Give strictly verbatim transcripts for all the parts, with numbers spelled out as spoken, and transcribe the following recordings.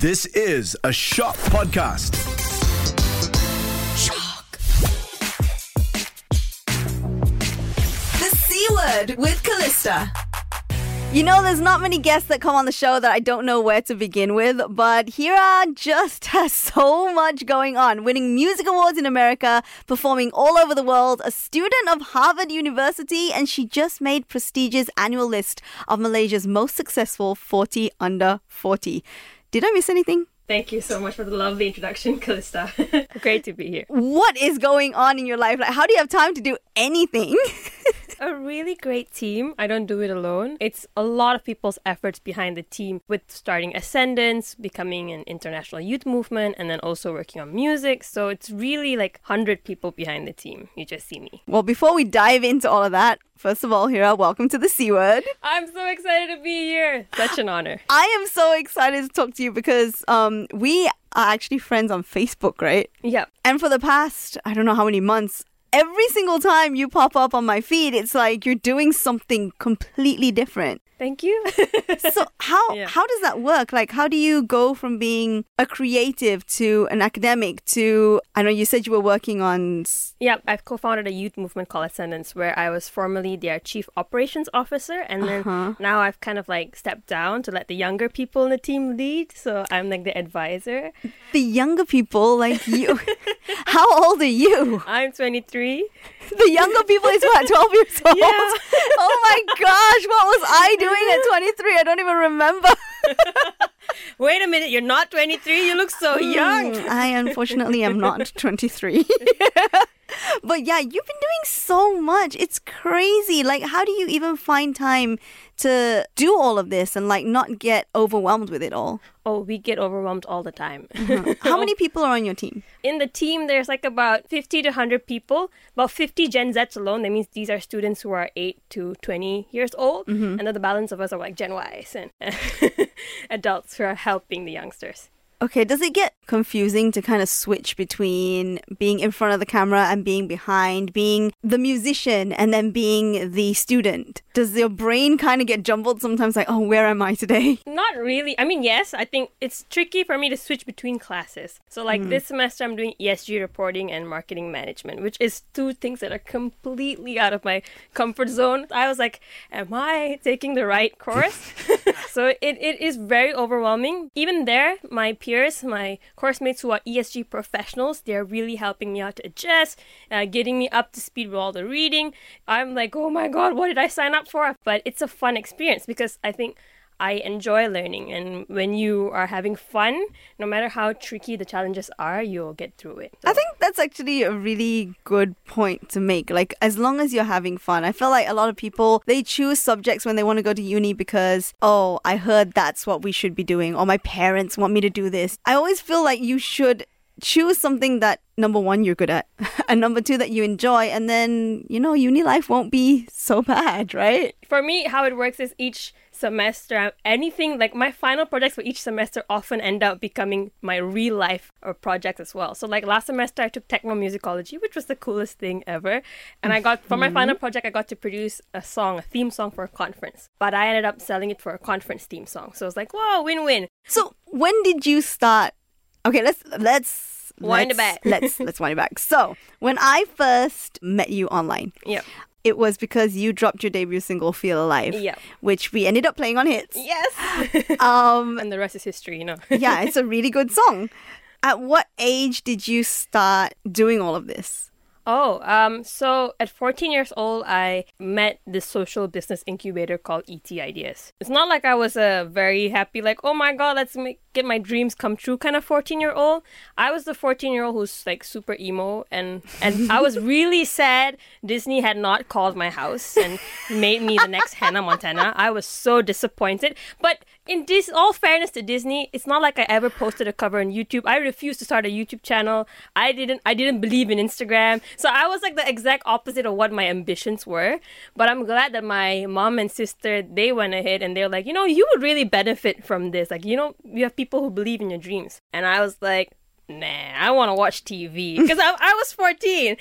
This is a Shock Podcast. Shock. The C Word with Calista. You know, there's not many guests that come on the show that I don't know where to begin with, but Hira just has so much going on, winning music awards in America, performing all over the world, a student of Harvard University, and she just made prestigious annual list of Malaysia's most successful forty under forty. Did I miss anything? Thank you so much for the lovely introduction, Calista. Great to be here. What is going on in your life? Like, how do you have time to do anything? A really great team. I don't do it alone. It's a lot of people's efforts behind the team, with starting Ascendance, becoming an international youth movement, and then also working on music. So it's really like one hundred people behind the team. You just see me. Well, before we dive into all of that, first of all, Hira, welcome to the C Word. I'm so excited to be here. Such an honor. I am so excited to talk to you because um, we are actually friends on Facebook, right? Yeah. And for the past, I don't know how many months, every single time you pop up on my feed, it's like you're doing something completely different. Thank you. So how yeah. how does that work? Like, how do you go from being a creative to an academic to, I know you said you were working on... Yeah, I've co-founded a youth movement called Ascendance, where I was formerly their chief operations officer. And then uh-huh. now I've kind of like stepped down to let the younger people in the team lead. So I'm like the advisor. The younger people, like you. How old are you? I'm twenty-three. The younger people is what, twelve years old? Yeah. Oh my gosh, what was I doing? Doing at twenty-three, I don't even remember. Wait a minute, you're not twenty-three? You look so young. I unfortunately am not twenty-three. But yeah, you've been doing so much. It's crazy. Like, how do you even find time to do all of this and like not get overwhelmed with it all? Oh, we get overwhelmed all the time. Mm-hmm. How many people are on your team? In the team, there's like about fifty to one hundred people. About fifty Gen Zs alone. That means these are students who are eight to twenty years old. Mm-hmm. And then the balance of us are like Gen Ys and adults who are helping the youngsters. Okay, does it get confusing to kind of switch between being in front of the camera and being behind, being the musician and then being the student? Does your brain kind of get jumbled sometimes, like, oh, where am I today? Not really. I mean, yes, I think it's tricky for me to switch between classes. So like mm. this semester, I'm doing E S G reporting and marketing management, which is two things that are completely out of my comfort zone. I was like, am I taking the right course? So it, it is very overwhelming. Even there, my peers, my course mates who are E S G professionals, they're really helping me out to adjust, uh, getting me up to speed with all the reading. I'm like, oh my God, what did I sign up for? But it's a fun experience because I think I enjoy learning. And when you are having fun, no matter how tricky the challenges are, you'll get through it. So. I think that's actually a really good point to make. Like, as long as you're having fun, I feel like a lot of people, they choose subjects when they want to go to uni because, oh, I heard that's what we should be doing, or my parents want me to do this. I always feel like you should choose something that, number one, you're good at, and number two, that you enjoy, and then, you know, uni life won't be so bad, right? For me, how it works is each semester, anything, like my final projects for each semester often end up becoming my real life or projects as well. So like last semester, I took technomusicology, which was the coolest thing ever. And I got, for my final project, I got to produce a song, a theme song for a conference. But I ended up selling it for a conference theme song. So it's like, whoa, win-win. So when did you start? Okay, let's let's wind it back. let's let's wind it back. So when I first met you online, yeah, it was because you dropped your debut single "Feel Alive," yeah, which we ended up playing on Hits. Yes, um, and the rest is history, you know. Yeah, it's a really good song. At what age did you start doing all of this? Oh, um, so at fourteen years old, I met this social business incubator called E T Ideas. It's not like I was a very happy, like, oh my God, let's make, get my dreams come true kind of fourteen-year-old. I was the fourteen-year-old who's like super emo, and, and I was really sad Disney had not called my house and made me the next Hannah Montana. I was so disappointed. But in this, all fairness to Disney, it's not like I ever posted a cover on YouTube. I refused to start a YouTube channel. I didn't, I didn't believe in Instagram. So I was like the exact opposite of what my ambitions were. But I'm glad that my mom and sister, they went ahead and they were like, you know, you would really benefit from this. Like, you know, you have people who believe in your dreams. And I was like, nah, I want to watch T V because I, I was fourteen.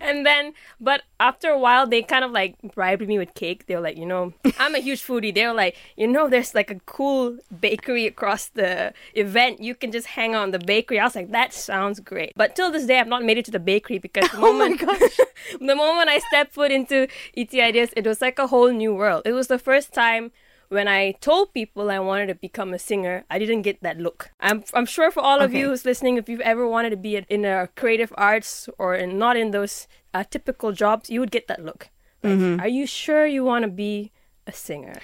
And then, but after a while, they kind of like bribed me with cake. They were like, you know, I'm a huge foodie. They were like, you know, there's like a cool bakery across the event. You can just hang on the bakery. I was like, that sounds great. But till this day, I've not made it to the bakery because the moment, oh my gosh. The moment I stepped foot into E T Ideas, it was like a whole new world. It was the first time when I told people I wanted to become a singer, I didn't get that look. I'm I'm sure for all of okay. you who's listening, if you've ever wanted to be in a creative arts or in, not in those uh, typical jobs, you would get that look. Like, mm-hmm. Are you sure you want to be a singer?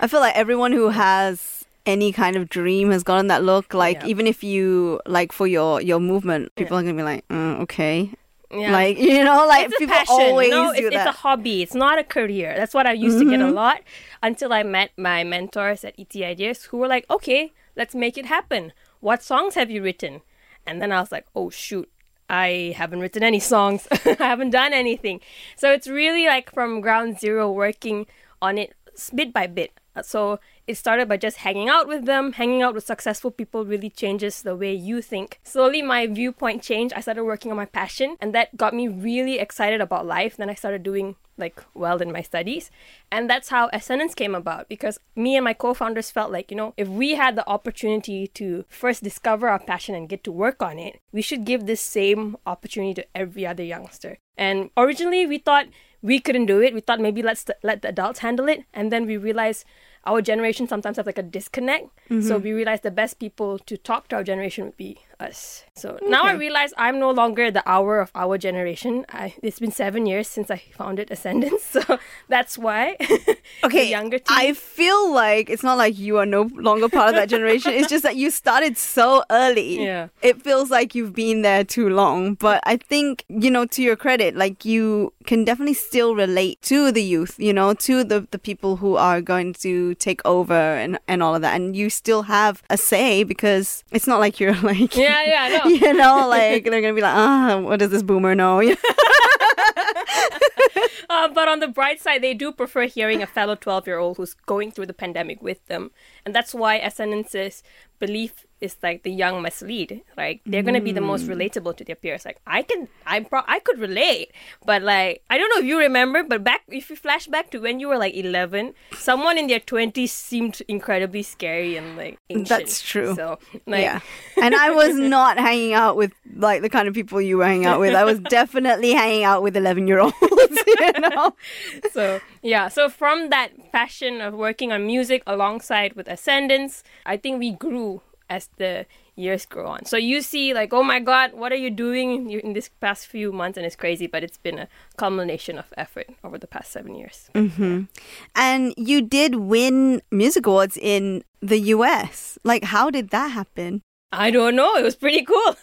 I feel like everyone who has any kind of dream has gotten that look. Like yeah. even if you, like for your, your movement, people yeah. are going to be like, mm, okay. Yeah. Like, you know, like it's people passion, always you know? It's, do that. It's a hobby. It's not a career. That's what I used mm-hmm. to get a lot until I met my mentors at E T Ideas who were like, okay, let's make it happen. What songs have you written? And then I was like, oh, shoot, I haven't written any songs. I haven't done anything. So it's really like from ground zero working on it bit by bit. So it started by just hanging out with them. Hanging out with successful people really changes the way you think. Slowly, my viewpoint changed. I started working on my passion, and that got me really excited about life. Then I started doing like well in my studies, and that's how Ascendance came about, because me and my co-founders felt like, you know, if we had the opportunity to first discover our passion and get to work on it, we should give this same opportunity to every other youngster. And originally, we thought we couldn't do it. We thought maybe let's th- let the adults handle it. And then we realized our generation sometimes have like a disconnect. Mm-hmm. So we realized the best people to talk to our generation would be us. So okay. now I realize I'm no longer the hour of our generation. I, it's been seven years since I founded Ascendance. So that's why. Okay, the younger team. I feel like it's not like you are no longer part of that generation. It's just that you started so early. Yeah. It feels like you've been there too long. But I think, you know, to your credit, like you can definitely still relate to the youth, you know, to the, the people who are going to take over and, and all of that. And you still have a say because it's not like you're like, yeah, yeah, no. you know, like they're going to be like, ah, oh, what does this boomer know? uh, but on the bright side, they do prefer hearing a fellow twelve-year-old who's going through the pandemic with them. And that's why Ascendance's belief is like the young must lead. Like they're going to be the most relatable to their peers. Like I can, I'm pro- I could relate. But like, I don't know if you remember, but back, if you flash back to when you were like eleven, someone in their twenties seemed incredibly scary and like ancient. That's true. So, like... yeah. And I was not hanging out with like the kind of people you were hanging out with. I was definitely hanging out with eleven-year-olds, you know? So, yeah. So from that passion of working on music alongside with Ascendance, I think we grew as the years go on. So you see like, oh my God, what are you doing in this past few months? And it's crazy, but it's been a culmination of effort over the past seven years. Mm-hmm. And you did win music awards in the U S. Like, how did that happen? I don't know. It was pretty cool.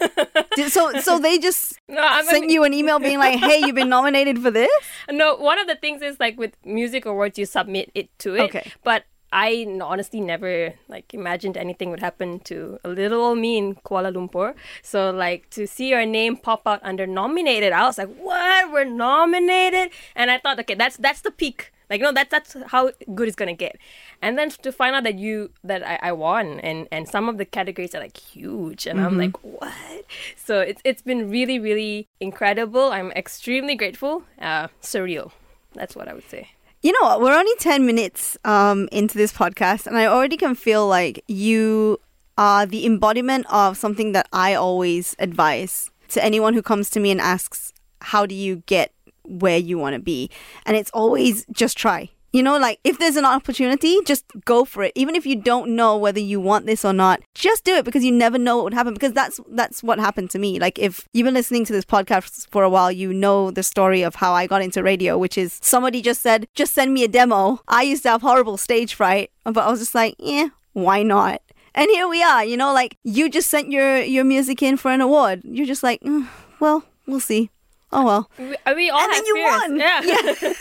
so so they just no, I mean, sent you an email being like, hey, you've been nominated for this? No, one of the things is like with music awards, you submit it to it. Okay. But I honestly never like imagined anything would happen to a little old me in Kuala Lumpur. So like to see your name pop out under nominated, I was like, what? We're nominated? And I thought, okay, that's that's the peak. Like, no, that's that's how good it's gonna get. And then to find out that you that I, I won and, and some of the categories are like huge and mm-hmm. I'm like, what? So it's it's been really, really incredible. I'm extremely grateful. Uh, surreal. That's what I would say. You know what? We're only ten minutes um, into this podcast and I already can feel like you are the embodiment of something that I always advise to anyone who comes to me and asks, how do you get where you want to be? And it's always just try. You know, like if there's an opportunity, just go for it. Even if you don't know whether you want this or not, just do it because you never know what would happen. Because that's that's what happened to me. Like if you've been listening to this podcast for a while, you know the story of how I got into radio, which is somebody just said, just send me a demo. I used to have horrible stage fright, but I was just like, yeah, why not? And here we are, you know, like you just sent your, your music in for an award. You're just like, mm, well, we'll see. Oh, well. We, we all and have then you fears. Won.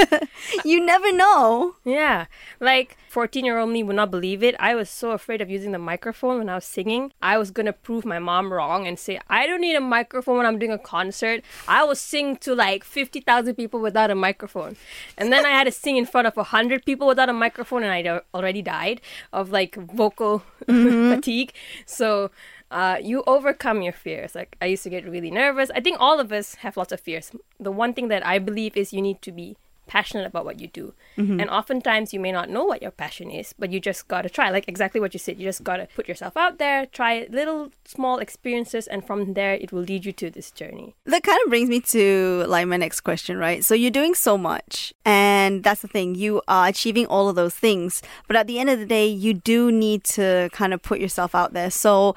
Yeah. yeah. You never know. Yeah. Like, fourteen-year-old me would not believe it. I was so afraid of using the microphone when I was singing. I was going to prove my mom wrong and say, I don't need a microphone when I'm doing a concert. I will sing to like fifty thousand people without a microphone. And then I had to sing in front of one hundred people without a microphone, and I already died of like vocal mm-hmm. fatigue. So uh, you overcome your fears. Like I used to get really nervous. I think all of us have lots of fears. The one thing that I believe is you need to be passionate about what you do. Mm-hmm. And oftentimes you may not know what your passion is, but you just gotta try. Like exactly what you said, you just gotta put yourself out there, try little small experiences, and from there it will lead you to this journey. That kind of brings me to like my next question, right? So you're doing so much, and that's the thing, you are achieving all of those things, but at the end of the day you do need to kind of put yourself out there. So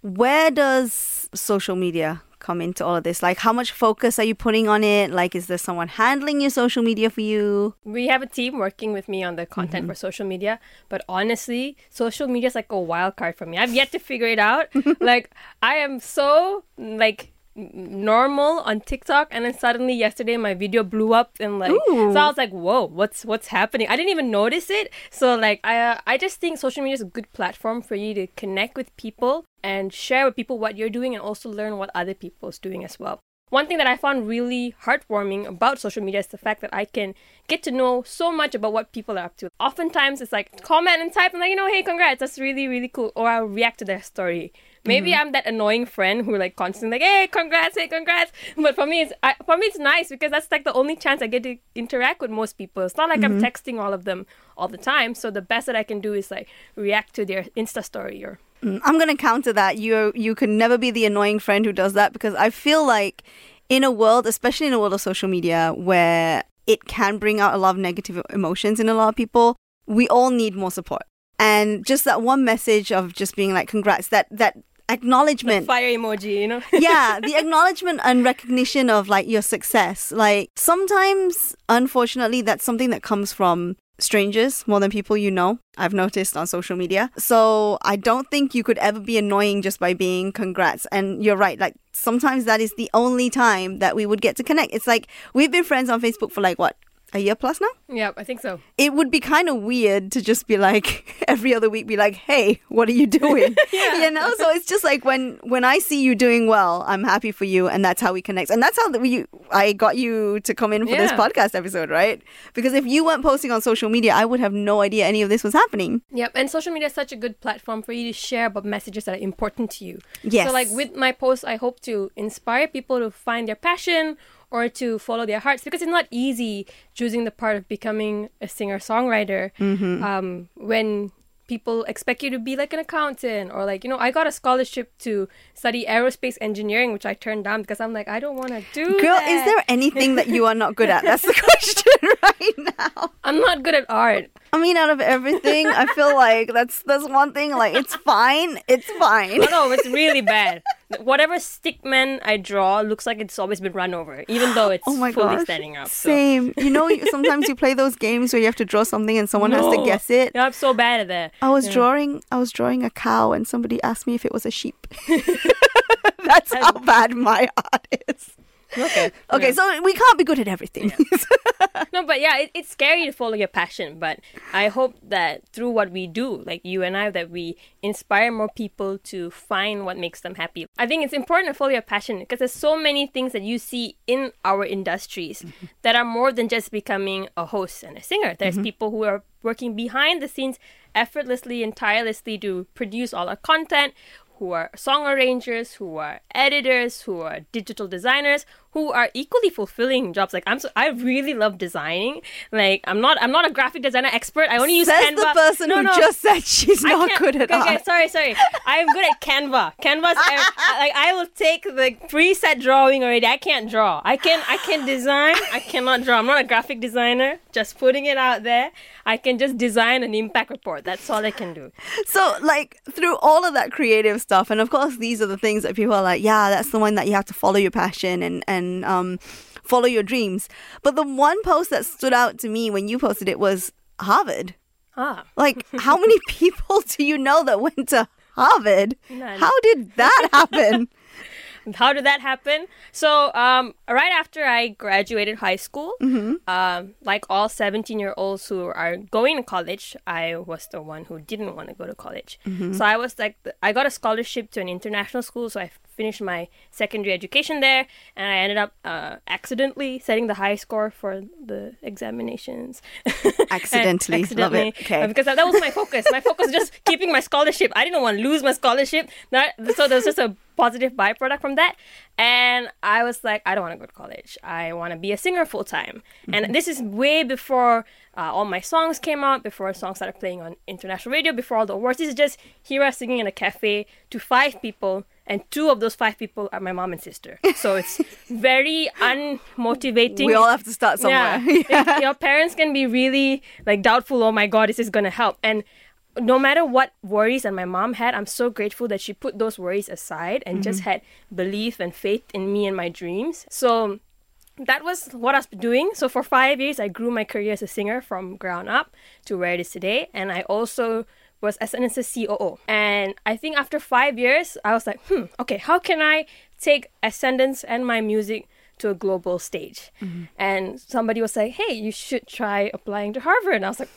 where does social media come into all of this? Like, how much focus are you putting on it? Like, is there someone handling your social media for you? We have a team working with me on the content mm-hmm. for social media, but honestly, social media is like a wild card for me. I've yet to figure it out. Like, I am so like normal on TikTok, and then suddenly yesterday my video blew up, and like Ooh. so I was like, whoa, what's what's happening? I didn't even notice it. So like I uh, I just think social media is a good platform for you to connect with people and share with people what you're doing, and also learn what other people's doing as well. One thing that I found really heartwarming about social media is the fact that I can get to know so much about what people are up to. Oftentimes it's like comment and type and like, you know, hey, congrats, that's really, really cool. Or I'll react to their story. Maybe mm-hmm. I'm that annoying friend who like constantly like, hey, congrats, hey, congrats. But for me, it's I, for me, it's nice because that's like the only chance I get to interact with most people. It's not like mm-hmm. I'm texting all of them all the time. So the best that I can do is like react to their Insta story. Or mm, I'm gonna counter that. You you can never be the annoying friend who does that, because I feel like in a world, especially in a world of social media, where it can bring out a lot of negative emotions in a lot of people, we all need more support. And just that one message of just being like, congrats, that that. acknowledgement, the fire emoji, you know. Yeah, the acknowledgement and recognition of like your success. Like sometimes, unfortunately, that's something that comes from strangers more than people you know, I've noticed on social media. So I don't think you could ever be annoying just by being congrats. And you're right, like sometimes that is the only time that we would get to connect. It's like we've been friends on Facebook for like what, a year plus now? Yeah, I think so. It would be kind of weird to just be like, every other week be like, hey, what are you doing? Yeah. You know? So it's just like when, when I see you doing well, I'm happy for you, and that's how we connect. And that's how we, I got you to come in for yeah. this podcast episode, right? Because if you weren't posting on social media, I would have no idea any of this was happening. Yep, and social media is such a good platform for you to share about messages that are important to you. Yes. So like with my posts, I hope to inspire people to find their passion or to follow their hearts, because it's not easy choosing the part of becoming a singer-songwriter mm-hmm. um, when people expect you to be like an accountant or like, you know, I got a scholarship to study aerospace engineering, which I turned down because I'm like, I don't want to do Girl, that. Girl, is there anything that you are not good at? That's the question right now. I'm not good at art. I mean, out of everything, I feel like that's that's one thing. Like, it's fine. It's fine. Oh, no, it's really bad. Whatever stick man I draw looks like it's always been run over, even though it's oh my fully gosh. standing up. So. Same. You know, sometimes you play those games where you have to draw something and someone no. has to guess it. No, I'm so bad at that. I was yeah. drawing. I was drawing a cow, and somebody asked me if it was a sheep. That's how bad my art is. Okay. Okay, yeah. So we can't be good at everything. Yeah. No, but yeah, it, it's scary to follow your passion. But I hope that through what we do, like you and I, that we inspire more people to find what makes them happy. I think it's important to follow your passion because there's so many things that you see in our industries mm-hmm. that are more than just becoming a host and a singer. There's mm-hmm. people who are working behind the scenes effortlessly and tirelessly to produce all our content, who are song arrangers, who are editors, who are digital designers, who are equally fulfilling jobs. Like I'm, so, I really love designing. Like I'm not, I'm not a graphic designer expert. I only use Says Canva. Says the person no, who no. just said she's I not good at okay, art. Okay, sorry, sorry. I'm good at Canva. Canva's I, like I will take the preset drawing already. I can't draw. I can, I can design. I cannot draw. I'm not a graphic designer. Just putting it out there. I can just design an impact report. That's all I can do. So like through all of that creative stuff, and of course these are the things that people are like, yeah, that's the one that you have to follow your passion and and. And um, follow your dreams. But the one post that stood out to me when you posted it was Harvard. Ah. Like, how many people do you know that went to Harvard? None. How did that happen? How did that happen? So um, right after I graduated high school, mm-hmm. um, like all seventeen-year-olds who are going to college, I was the one who didn't want to go to college. Mm-hmm. So I was like, the, I got a scholarship to an international school, so I finished my secondary education there, and I ended up uh, accidentally setting the high score for the examinations. Accidentally, love it. Okay. Because that was my focus. My focus was just keeping my scholarship. I didn't want to lose my scholarship. That, so there's just a positive byproduct from that. And I was like, I don't want to go to college. I want to be a singer full time. Mm-hmm. And this is way before uh, all my songs came out, before songs started playing on international radio, before all the awards. This is just Hira singing in a cafe to five people. And two of those five people are my mom and sister. So it's very unmotivating. We all have to start somewhere. Yeah. Yeah. It, your parents can be really like doubtful, oh my God, is this going to help? And no matter what worries that my mom had, I'm so grateful that she put those worries aside and mm-hmm. just had belief and faith in me and my dreams. So that was what I was doing. So for five years, I grew my career as a singer from ground up to where it is today. And I also was Ascendance's C O O. And I think after five years, I was like, hmm, okay, how can I take Ascendance and my music to a global stage? Mm-hmm. And somebody was like, hey, you should try applying to Harvard. And I was like,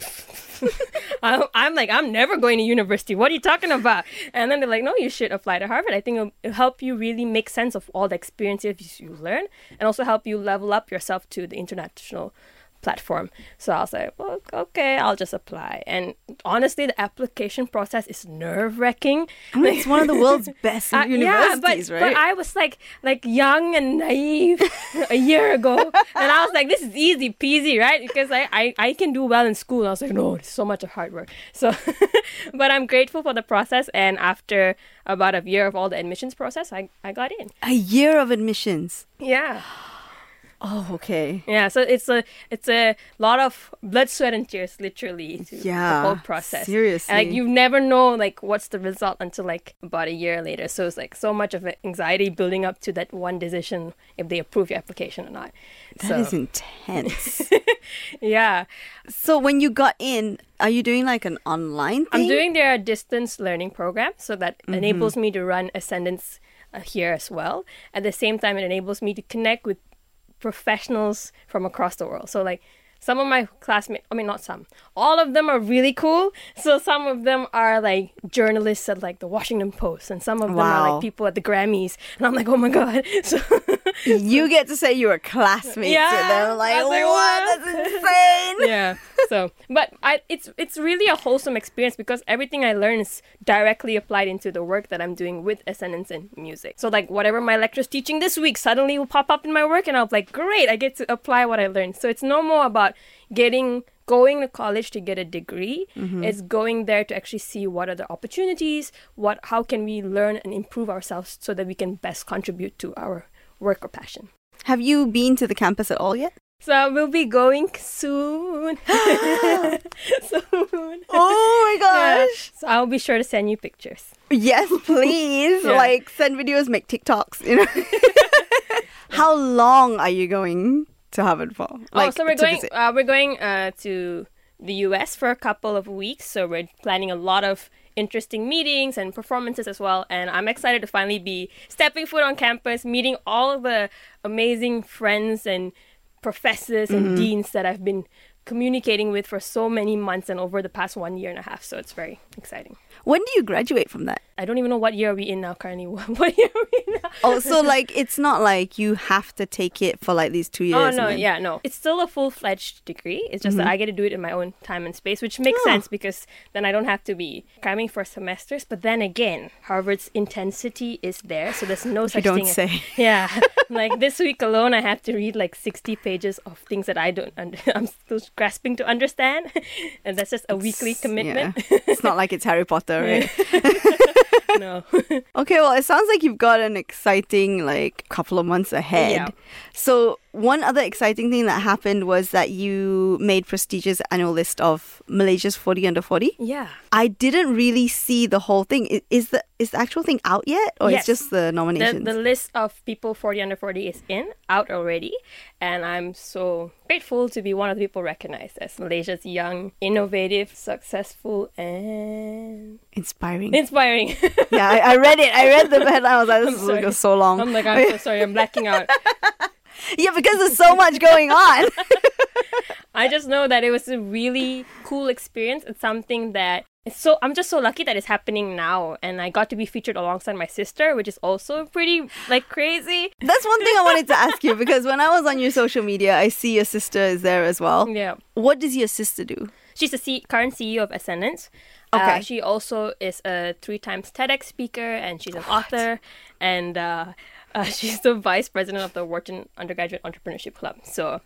I'm, I'm like, I'm never going to university. What are you talking about? And then they're like, no, you should apply to Harvard. I think it'll, it'll help you really make sense of all the experiences you've learned and also help you level up yourself to the international platform. So I was like, well, okay, I'll just apply. And honestly, the application process is nerve-wracking. I mean, like, it's one of the world's best uh, universities, yeah, but, right? But I was like, like young and naive a year ago, and I was like, this is easy peasy, right? Because I, I, I can do well in school. And I was like, no, it's so much of hard work. So, but I'm grateful for the process. And after about a year of all the admissions process, I, I got in. A year of admissions? Yeah. Oh, okay. Yeah, so it's a it's a lot of blood, sweat, and tears, literally, to yeah, the whole process. Seriously, and, like you never know like what's the result until like about a year later. So it's like so much of anxiety building up to that one decision if they approve your application or not. That so. is intense. Yeah. So when you got in, are you doing like an online thing? I'm doing their distance learning program, so that mm-hmm. enables me to run Ascendance uh, here as well. At the same time, it enables me to connect with professionals from across the world. So like some of my classmates, I mean not some, all of them are really cool. So some of them are like journalists at like the Washington Post, and some of wow. them are like people at the Grammys. And I'm like, oh my God. So you get to say you were classmates yeah, with them. Like, like what? Wow. That's insane. Yeah. So, but I, it's it's really a wholesome experience because everything I learn is directly applied into the work that I'm doing with Ascendance and music. So like whatever my lecture's teaching this week suddenly will pop up in my work, and I'll be like, great, I get to apply what I learned. So it's no more about getting going to college to get a degree. Mm-hmm. It's going there to actually see what are the opportunities, what how can we learn and improve ourselves so that we can best contribute to our work or passion. Have you been to the campus at all yet? So we'll be going soon. Soon. Oh my gosh. Yeah. So I'll be sure to send you pictures. Yes, please. Yeah. Like send videos, make TikToks, you know. How long are you going to Harvard for? Like, oh, so we're going uh, we're going uh, to the U S for a couple of weeks. So we're planning a lot of interesting meetings and performances as well, and I'm excited to finally be stepping foot on campus, meeting all the amazing friends and professors and mm-hmm. deans that I've been communicating with for so many months and over the past one year and a half. So it's very exciting. When do you graduate from that? I don't even know what year are we in now currently. What year are we in now? Oh, so like it's not like you have to take it for like these two years. Oh, no, then... yeah, no. It's still a full-fledged degree. It's just mm-hmm. that I get to do it in my own time and space, which makes oh. sense because then I don't have to be cramming for semesters. But then again, Harvard's intensity is there, so there's no such thing. You don't thing say. As... Yeah. Like this week alone, I had to read like sixty pages of things that I don't... Un- I'm still grasping to understand. And that's just a it's, weekly commitment. Yeah. It's not like it's Harry Potter, right? No. Okay, well, it sounds like you've got an exciting like couple of months ahead. Yeah. So One other exciting thing that happened was that you made prestigious annual list of Malaysia's forty under forty. Yeah. I didn't really see the whole thing. Is the is the actual thing out yet? Or yes. It's just the nominations? The, the list of people forty under forty is in, out already. And I'm so grateful to be one of the people recognized as Malaysia's young, innovative, successful and... Inspiring. Inspiring. Yeah, I, I read it. I read the headline. I was like, this I'm is going to go so long. I'm like, I'm so sorry. I'm blacking out. Yeah, because there's so much going on. I just know that it was a really cool experience. It's something that it's so I'm just so lucky that it's happening now, and I got to be featured alongside my sister, which is also pretty like crazy. That's one thing I wanted to ask you, because when I was on your social media, I see your sister is there as well. Yeah. What does your sister do? She's the C- current C E O of Ascendance. Okay. Uh, she also is a three times TEDx speaker, and she's an what? author, and uh, uh, she's the vice president of the Wharton Undergraduate Entrepreneurship Club. So,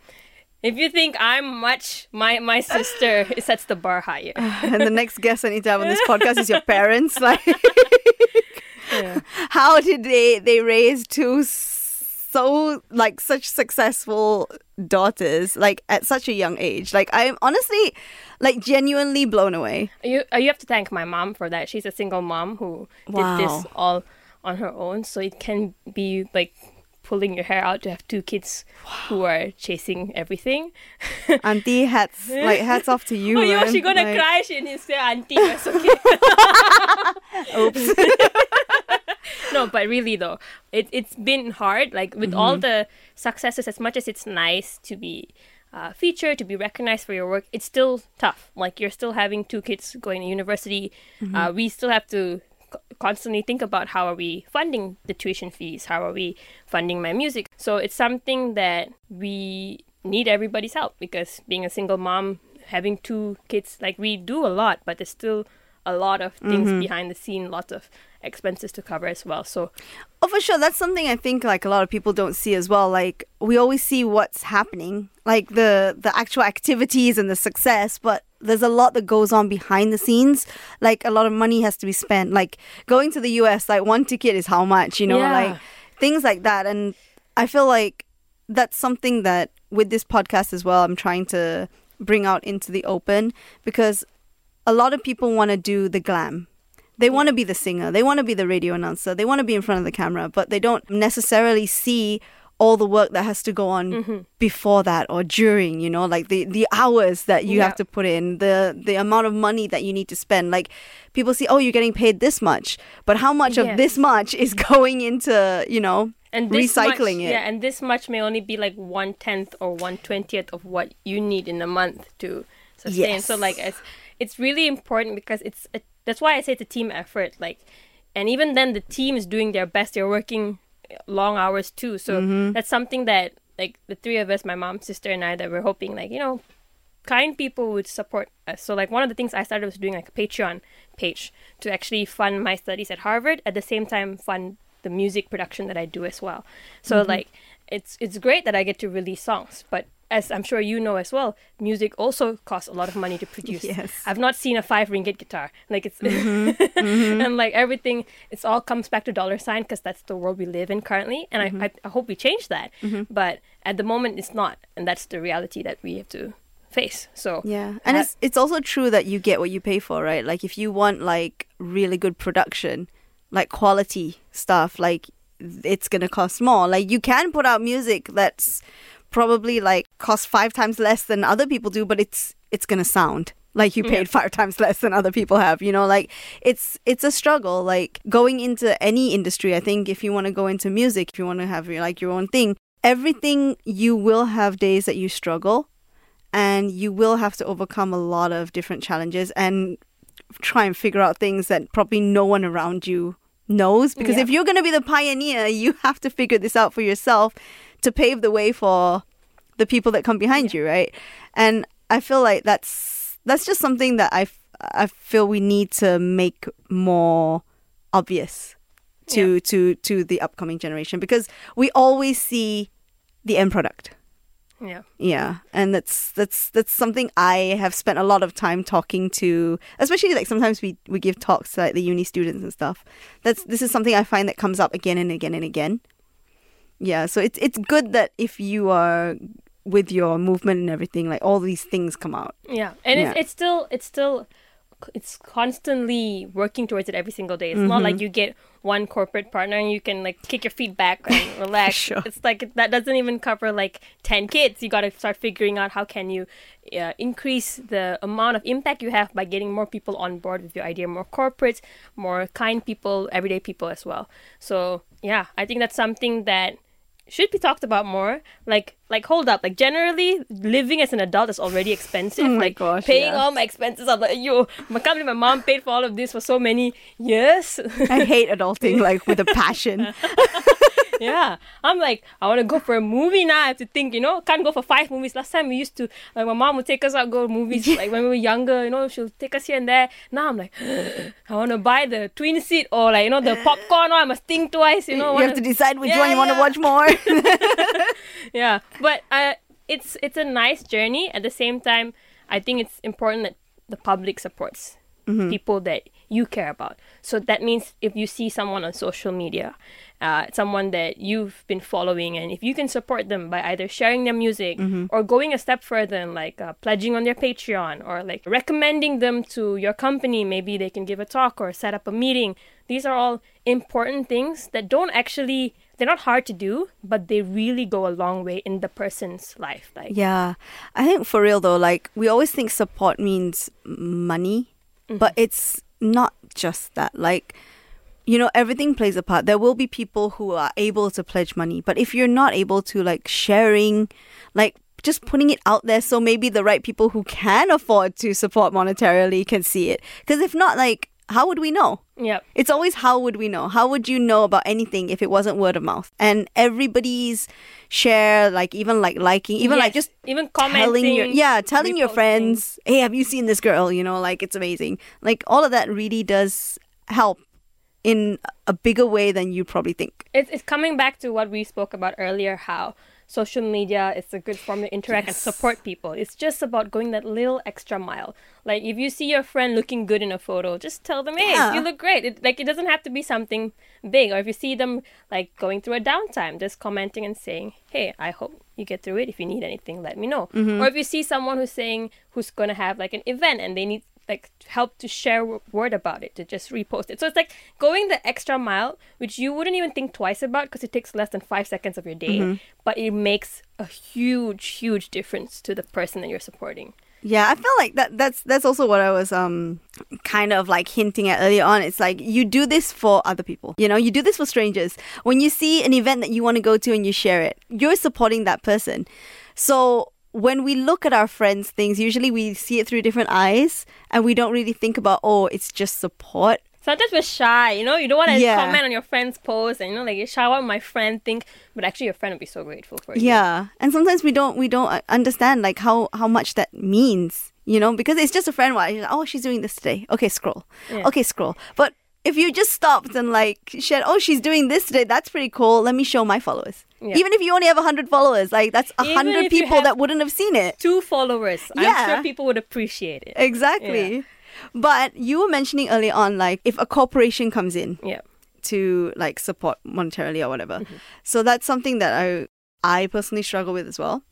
if you think I'm much, my my sister it sets the bar higher. And the next guest I need to have on this podcast is your parents. Like, yeah. How did they they raise two so like such successful daughters like at such a young age? Like, I'm honestly like genuinely blown away. You you have to thank my mom for that. She's a single mom who wow. did this all on her own, so it can be like pulling your hair out to have two kids wow. who are chasing everything. Auntie, hats like hats off to you. Oh, you're actually gonna like... cry. She needs to say auntie, that's okay. Oops. No, but really though, it, it's been hard. Like with mm-hmm. all the successes, as much as it's nice to be uh, featured, to be recognized for your work, it's still tough. Like you're still having two kids going to university. Mm-hmm. Uh, we still have to co- constantly think about how are we funding the tuition fees? How are we funding my music? So it's something that we need everybody's help, because being a single mom, having two kids, like we do a lot, but there's still a lot of things mm-hmm. behind the scene, lots of expenses to cover as well. So, oh, for sure. That's something I think like a lot of people don't see as well. Like we always see what's happening, like the, the actual activities and the success, but there's a lot that goes on behind the scenes. Like a lot of money has to be spent. Like going to the U S, like one ticket is how much, you know, yeah. like things like that. And I feel like that's something that with this podcast as well, I'm trying to bring out into the open, because a lot of people want to do the glam. They want to be the singer. They want to be the radio announcer. They want to be in front of the camera, but they don't necessarily see all the work that has to go on mm-hmm. before that or during, you know, like the, the hours that you yeah. have to put in, the, the amount of money that you need to spend. Like people see, oh, you're getting paid this much, but how much yeah. of this much is going into, you know, and this recycling much, it. Yeah, and this much may only be like one-tenth or one-twentieth of what you need in a month to sustain. Yes. So like as... It's really important, because it's a, that's why I say it's a team effort. Like, and even then, the team is doing their best. They're working long hours too. So mm-hmm. that's something that like the three of us, my mom, sister, and I, that we're hoping like, you know, kind people would support us. So like one of the things I started was doing like a Patreon page to actually fund my studies at Harvard, at the same time fund the music production that I do as well. So mm-hmm. like it's it's great that I get to release songs, but as I'm sure you know as well, music also costs a lot of money to produce. Yes. I've not seen a five ringgit guitar. Like it's mm-hmm. mm-hmm. and like everything, it's all comes back to dollar sign, because that's the world we live in currently. And mm-hmm. I, I I hope we change that. Mm-hmm. But at the moment, it's not, and that's the reality that we have to face. So yeah, and that, it's it's also true that you get what you pay for, right? Like if you want like really good production, like quality stuff, like it's gonna cost more. Like you can put out music that's probably like cost five times less than other people do, but it's it's gonna sound like you paid yeah. five times less than other people have, you know. Like it's it's a struggle, like going into any industry. I think if you want to go into music, if you want to have your, like your own thing, everything, you will have days that you struggle, and you will have to overcome a lot of different challenges and try and figure out things that probably no one around you knows, because yeah. if you're going to be the pioneer, you have to figure this out for yourself to pave the way for the people that come behind yeah. you, right? And I feel like that's that's just something that I, f- I feel we need to make more obvious to, yeah. to, to the upcoming generation, because we always see the end product. Yeah. Yeah. And that's that's that's something I have spent a lot of time talking to, especially like sometimes we, we give talks to like the uni students and stuff. That's this is something I find that comes up again and again and again. Yeah, so it's it's good that if you are with your movement and everything, like all these things come out. Yeah, and yeah. It's, it's still it's still it's constantly working towards it every single day. It's mm-hmm. not like you get one corporate partner and you can like kick your feet back and relax. Sure. It's like that doesn't even cover like ten kids. You got to start figuring out how can you uh, increase the amount of impact you have by getting more people on board with your idea, more corporates, more kind people, everyday people as well. So yeah, I think that's something that should be talked about more. Like, like hold up. Like, generally, living as an adult is already expensive. Oh my like, gosh, paying yeah. all my expenses. I'm like, yo, I can't believe my mom paid for all of this for so many years. I hate adulting, like, with a passion. Yeah. I'm like, I want to go for a movie now. I have to think, you know, can't go for five movies. Last time we used to, like, my mom would take us out, go to movies. Like, when we were younger, you know, she'll take us here and there. Now I'm like, I want to buy the twin seat or, like, you know, the popcorn. Or I must think twice, you know. You wanna... have to decide which yeah, one you yeah. want to watch more. Yeah. But uh, it's it's a nice journey. At the same time, I think it's important that the public supports mm-hmm. people that you care about. So that means if you see someone on social media, uh, someone that you've been following, and if you can support them by either sharing their music mm-hmm. or going a step further and like uh, pledging on their Patreon or like recommending them to your company, maybe they can give a talk or set up a meeting. These are all important things that don't actually... They're not hard to do, but they really go a long way in the person's life. Like, yeah, I think for real though, like we always think support means money, mm-hmm. but it's not just that. Like, you know, everything plays a part. There will be people who are able to pledge money, but if you're not able to, like sharing, like just putting it out there, so maybe the right people who can afford to support monetarily can see it. Because if not, like, how would we know? Yeah. It's always how would we know? How would you know about anything if it wasn't word of mouth? And everybody's share, like even like liking, even yes. like just even commenting. Telling your, yeah, telling reposting. Your friends, hey, have you seen this girl? You know, like it's amazing. Like all of that really does help in a bigger way than you probably think. It's, it's coming back to what we spoke about earlier, how social media is a good form to interact yes. and support people. It's just about going that little extra mile. Like if you see your friend looking good in a photo, just tell them, hey, yeah. you look great. It, like it doesn't have to be something big. Or if you see them like going through a downtime, just commenting and saying, hey, I hope you get through it. If you need anything, let me know. Mm-hmm. Or if you see someone who's saying who's going to have like an event and they need like help to share w- word about it, to just repost it. So it's like going the extra mile, which you wouldn't even think twice about because it takes less than five seconds of your day, mm-hmm. but it makes a huge, huge difference to the person that you're supporting. Yeah, I feel like that. That's that's also what I was um kind of like hinting at earlier on. It's like you do this for other people. You know, you do this for strangers. When you see an event that you want to go to and you share it, you're supporting that person. So when we look at our friends' things, usually we see it through different eyes and we don't really think about, oh, it's just support. Sometimes we're shy, you know? You don't want to yeah. comment on your friend's post and, you know, like, you're shy, what my friend think? But actually, your friend would be so grateful for it. Yeah. And sometimes we don't we don't understand, like, how, how much that means, you know? Because it's just a friend. Why? Like, oh, she's doing this today. Okay, scroll. Yeah. Okay, scroll. But if you just stopped and, like, shared, oh, she's doing this today. That's pretty cool. Let me show my followers. Yeah. Even if you only have one hundred followers, like that's one hundred people that wouldn't have seen it. Two followers. Yeah. I'm sure people would appreciate it. Exactly. Yeah. But you were mentioning earlier on, like if a corporation comes in yeah. to like support monetarily or whatever. Mm-hmm. So that's something that I I personally struggle with as well.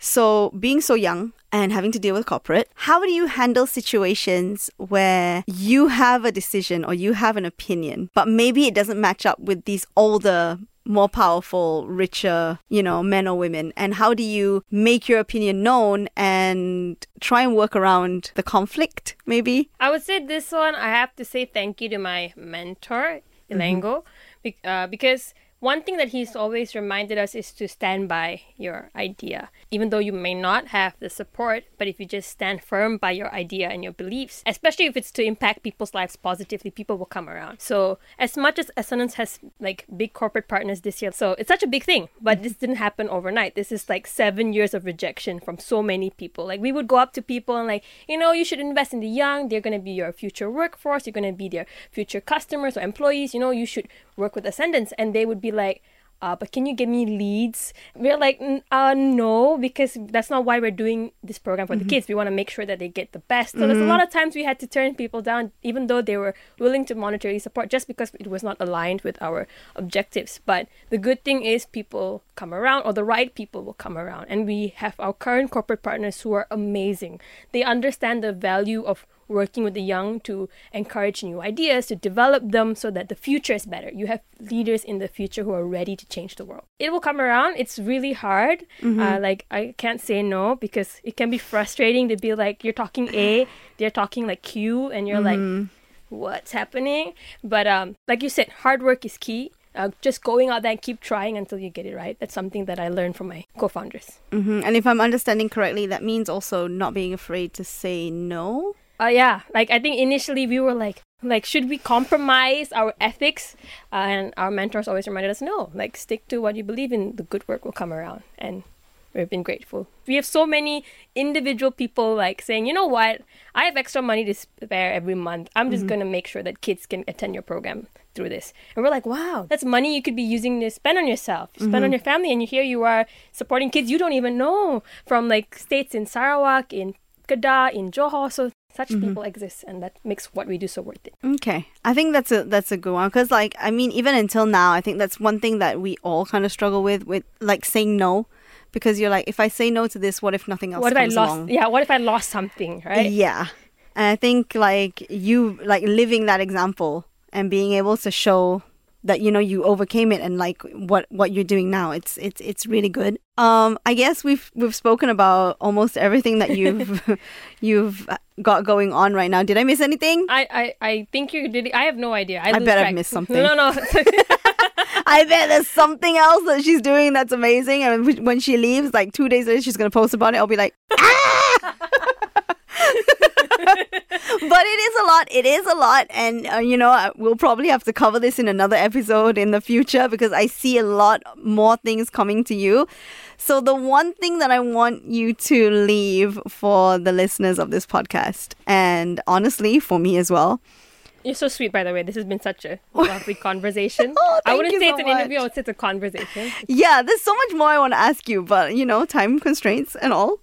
So being so young and having to deal with corporate, how do you handle situations where you have a decision or you have an opinion, but maybe it doesn't match up with these older, more powerful, richer, you know, men or women? And how do you make your opinion known and try and work around the conflict, maybe? I would say this one, I have to say thank you to my mentor, Ilango, mm-hmm. be- uh, because one thing that he's always reminded us is to stand by your idea. Even though you may not have the support, but if you just stand firm by your idea and your beliefs, especially if it's to impact people's lives positively, people will come around. So as much as Ascendance has like big corporate partners this year, so it's such a big thing, but this didn't happen overnight. This is like seven years of rejection from so many people. Like we would go up to people and like, you know, you should invest in the young. They're going to be your future workforce. You're going to be their future customers or employees. You know, you should work with Ascendance. And they would be like, uh, but can you give me leads? We're like, uh, no, because that's not why we're doing this program for mm-hmm. the kids. We want to make sure that they get the best. So mm-hmm. there's a lot of times we had to turn people down, even though they were willing to monetarily support, just because it was not aligned with our objectives. But the good thing is people come around, or the right people will come around. And we have our current corporate partners who are amazing. They understand the value of working with the young to encourage new ideas, to develop them so that the future is better. You have leaders in the future who are ready to change the world. It will come around. It's really hard. Mm-hmm. Uh, like, I can't say no, because it can be frustrating to be like, you're talking A, they're talking like Q, and you're mm-hmm. like, what's happening? But um, like you said, hard work is key. Uh, just going out there and keep trying until you get it right. That's something that I learned from my co-founders. Mm-hmm. And if I'm understanding correctly, that means also not being afraid to say no? Uh, yeah, like I think initially we were like, like should we compromise our ethics? Uh, and our mentors always reminded us, no, like stick to what you believe in. The good work will come around. And we've been grateful. We have so many individual people like saying, you know what, I have extra money to spare every month. I'm just mm-hmm. going to make sure that kids can attend your program through this. And we're like, wow, that's money you could be using to spend on yourself, spend mm-hmm. on your family. And here you are supporting kids you don't even know from like states in Sarawak, in Kedah, in Johor. So such mm-hmm. people exist, and that makes what we do so worth it. Okay. I think that's a that's a good one, because like, I mean, even until now, I think that's one thing that we all kind of struggle with, with like saying no, because you're like, if I say no to this, what if nothing else what comes if I lost, along? Yeah, what if I lost something, right? Yeah. And I think like you, like living that example and being able to show that, you know, you overcame it, and like what, what you're doing now, it's it's it's really good. Um, I guess we've we've spoken about almost everything that you've you've got going on right now. Did I miss anything? I, I, I think you did. I have no idea. I, I bet I've missed something. No, no. I bet there's something else that she's doing that's amazing. And when she leaves, like two days later, she's gonna post about it. I'll be like, ah! But it is a lot. It is a lot. And, uh, you know, we'll probably have to cover this in another episode in the future, because I see a lot more things coming to you. So the one thing that I want you to leave for the listeners of this podcast, and honestly, for me as well. You're so sweet, by the way. This has been such a lovely conversation. Oh, I wouldn't say so it's an much. interview. I would say it's a conversation. Yeah, there's so much more I want to ask you, but, you know, time constraints and all.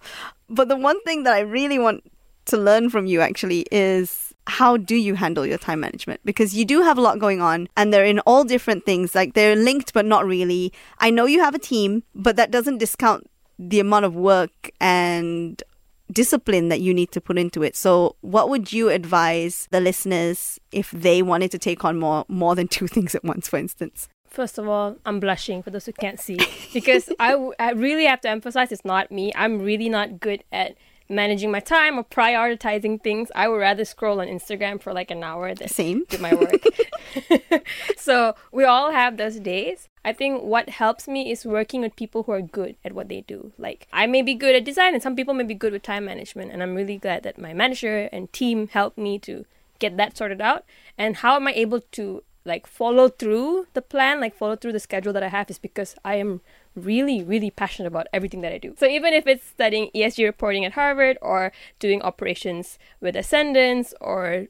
But the one thing that I really want to learn from you actually is, how do you handle your time management? Because you do have a lot going on, and they're in all different things. Like, they're linked, but not really. I know you have a team, but that doesn't discount the amount of work and discipline that you need to put into it. So what would you advise the listeners if they wanted to take on more, more than two things at once, for instance? First of all, I'm blushing for those who can't see, because I, w- I really have to emphasize it's not me. I'm really not good at managing my time or prioritizing things. I would rather scroll on Instagram for like an hour than Same. do my work. So we all have those days. I think what helps me is working with people who are good at what they do. Like, I may be good at design, and some people may be good with time management. And I'm really glad that my manager and team helped me to get that sorted out. And how am I able to like follow through the plan, like follow through the schedule that I have, is because I am really, really passionate about everything that I do. So even if it's studying E S G reporting at Harvard, or doing operations with Ascendance, or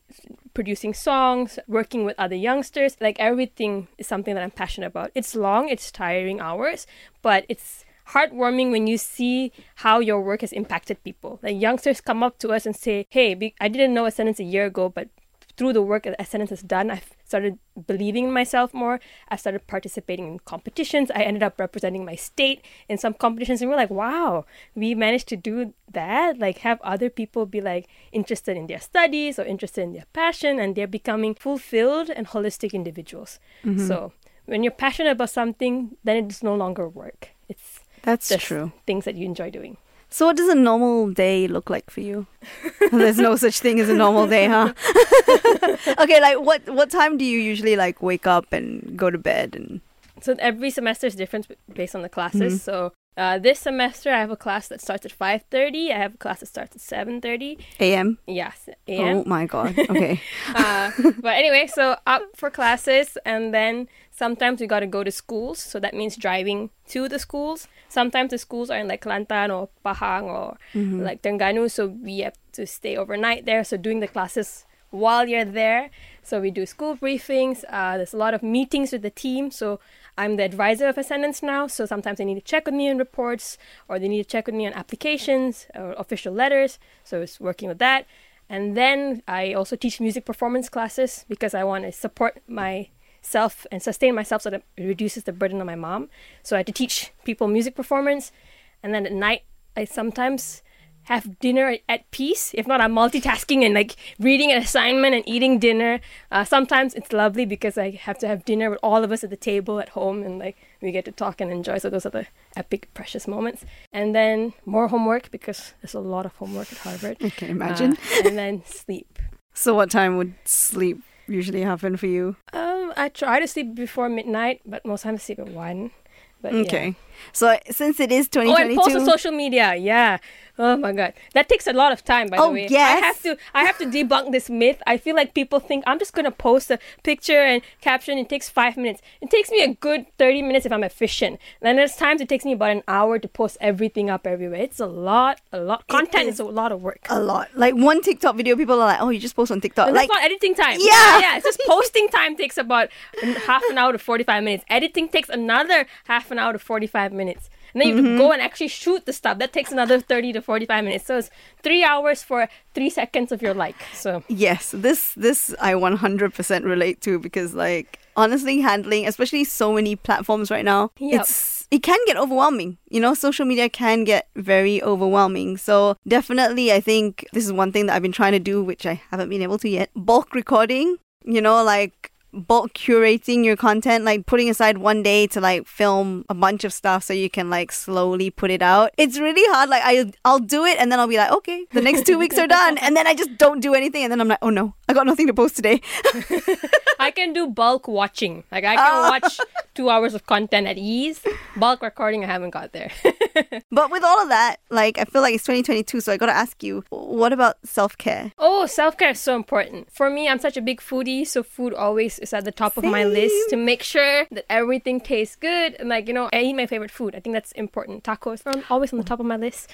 producing songs, working with other youngsters, like everything is something that I'm passionate about. It's long, it's tiring hours, but it's heartwarming when you see how your work has impacted people. Like, youngsters come up to us and say, hey, I didn't know Ascendance a year ago, but through the work that Ascendance has done, I've started believing in myself more. I started participating in competitions. I ended up representing my state in some competitions. And we're like, wow, we managed to do that. Like, have other people be like interested in their studies or interested in their passion, and they're becoming fulfilled and holistic individuals. Mm-hmm. So when you're passionate about something, then it's no longer work. It's That's just true. Things that you enjoy doing. So what does a normal day look like for you? There's no such thing as a normal day, huh? Okay, like what, what time do you usually like wake up and go to bed? And so every semester is different based on the classes. Mm-hmm. So uh, this semester I have a class that starts at five thirty. I have a class that starts at seven thirty. A M? Yes, A M. Oh my God, okay. uh, but anyway, so up for classes, and then sometimes we got to go to schools. So that means driving to the schools. Sometimes the schools are in like Kelantan or Pahang or mm-hmm. like Terengganu. So we have to stay overnight there. So doing the classes while you're there. So we do school briefings. Uh, there's a lot of meetings with the team. So I'm the advisor of Ascendance now. So sometimes they need to check with me on reports, or they need to check with me on applications or official letters. So it's working with that. And then I also teach music performance classes because I want to support myself and sustain myself so that it reduces the burden on my mom. So I had to teach people music performance. And then at night, I sometimes have dinner at peace. If not, I'm multitasking and like reading an assignment and eating dinner. Uh, sometimes it's lovely because I have to have dinner with all of us at the table at home, and like we get to talk and enjoy. So those are the epic, precious moments. And then more homework because there's a lot of homework at Harvard. I can imagine. Uh, and then sleep. So what time would sleep usually happen for you? Um, I try to sleep before midnight, but most times I sleep at one. But, okay, yeah. So since it is twenty twenty-two, oh, and also social media, yeah. Oh my god, that takes a lot of time. By oh, the way, yes. I have to, I have to debunk this myth. I feel like people think I'm just gonna post a picture and caption. It takes five minutes. It takes me a good thirty minutes if I'm efficient. And then there's times it takes me about an hour to post everything up everywhere. It's a lot, a lot. Content is, is a lot of work. A lot. Like one TikTok video, people are like, "Oh, you just post on TikTok." Like, that's not editing time. Yeah, yeah. It's just posting time takes about half an hour to forty-five minutes. Editing takes another half an. An hour to forty-five minutes, and then you mm-hmm. go and actually shoot the stuff that takes another thirty to forty-five minutes. So it's three hours for three seconds of your like. So yes, this this I one hundred percent relate to, because like honestly, handling especially so many platforms right now, yep. it's it can get overwhelming. You know, social media can get very overwhelming. So definitely, I think this is one thing that I've been trying to do, which I haven't been able to yet. Bulk recording. You know, like. Bulk curating your content, like putting aside one day to like film a bunch of stuff so you can like slowly put it out. It's really hard. Like I, I'll do it and then I'll be like, okay, the next two weeks are done, and then I just don't do anything, and then I'm like, oh no, I got nothing to post today. I can do bulk watching. Like I can oh. watch two hours of content at ease. Bulk recording, I haven't got there. But with all of that, like I feel like it's twenty twenty-two, so I gotta ask you, what about self-care? Oh, self-care is so important. For me, I'm such a big foodie, so food always is at the top Same. Of my list to make sure that everything tastes good. And like, you know, I eat my favorite food. I think that's important. Tacos are always on the top of my list.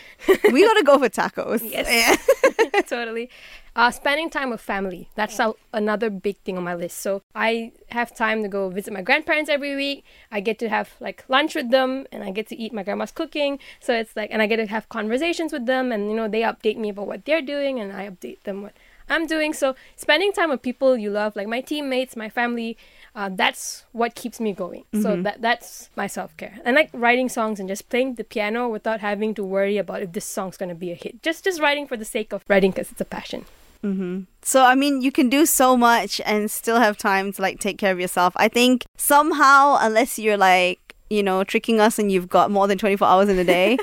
We gotta go for tacos. Yes. Yeah. Totally. Uh, spending time with family. That's a- another big thing on my list. So I have time to go visit my grandparents every week. I get to have like lunch with them, and I get to eat my grandma's cooking. So it's like, and I get to have conversations with them, and you know, they update me about what they're doing, and I update them what I'm doing. So spending time with people you love, like my teammates, my family, uh, that's what keeps me going. Mm-hmm. So that that's my self-care. And like writing songs and just playing the piano without having to worry about if this song's going to be a hit. Just just writing for the sake of writing because it's a passion. Mm-hmm. So, I mean, you can do so much and still have time to like take care of yourself. I think somehow, unless you're like, you know, tricking us and you've got more than twenty-four hours in a day,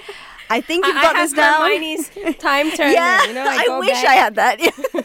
I think you've I, got I have this down. Hermione's time turner. Yeah, you know, I, I wish back. I had that. Yeah.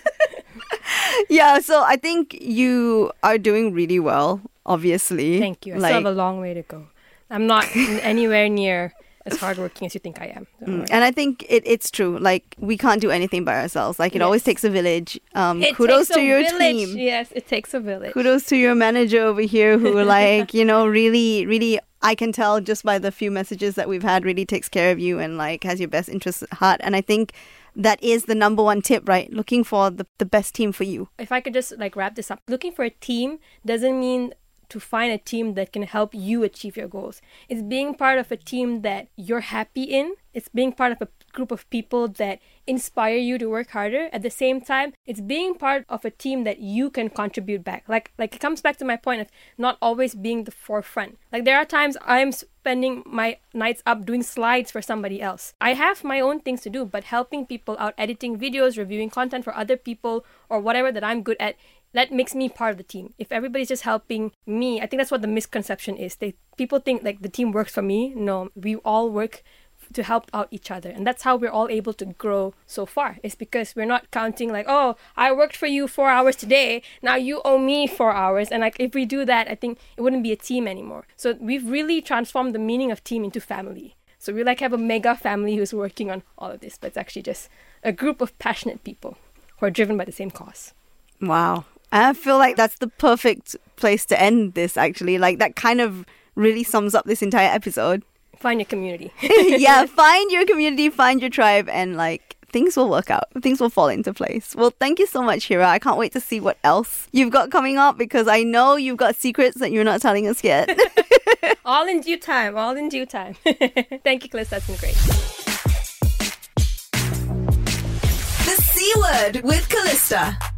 Yeah, so I think you are doing really well, obviously. Thank you. I like, still have a long way to go. I'm not anywhere near as hardworking as you think I am. Mm. And I think it, it's true. Like, we can't do anything by ourselves. Like, it yes. always takes a village. Um, it kudos to your village. Team. Yes, it takes a village. Kudos to your manager over here who, like, you know, really, really, I can tell just by the few messages that we've had, really takes care of you and, like, has your best interests at heart. And I think that is the number one tip, right? Looking for the, the best team for you. If I could just, like, wrap this up. Looking for a team doesn't mean to find a team that can help you achieve your goals. It's being part of a team that you're happy in. It's being part of a group of people that inspire you to work harder. At the same time, it's being part of a team that you can contribute back. Like, like it comes back to my point of not always being the forefront. Like there are times I'm spending my nights up doing slides for somebody else. I have my own things to do, but helping people out, editing videos, reviewing content for other people, or whatever that I'm good at, that makes me part of the team. If everybody's just helping me, I think that's what the misconception is. They people think like the team works for me. No, we all work to help out each other. And that's how we're all able to grow so far. It's because we're not counting like, oh, I worked for you four hours today. Now you owe me four hours. And like if we do that, I think it wouldn't be a team anymore. So we've really transformed the meaning of team into family. So we like have a mega family who's working on all of this. But it's actually just a group of passionate people who are driven by the same cause. Wow. I feel like that's the perfect place to end this, actually. Like, that kind of really sums up this entire episode. Find your community. Yeah, find your community, find your tribe, and, like, things will work out. Things will fall into place. Well, thank you so much, Hira. I can't wait to see what else you've got coming up, because I know you've got secrets that you're not telling us yet. All in due time. All in due time. Thank you, Cliss. That's been great. The C Word with Calista.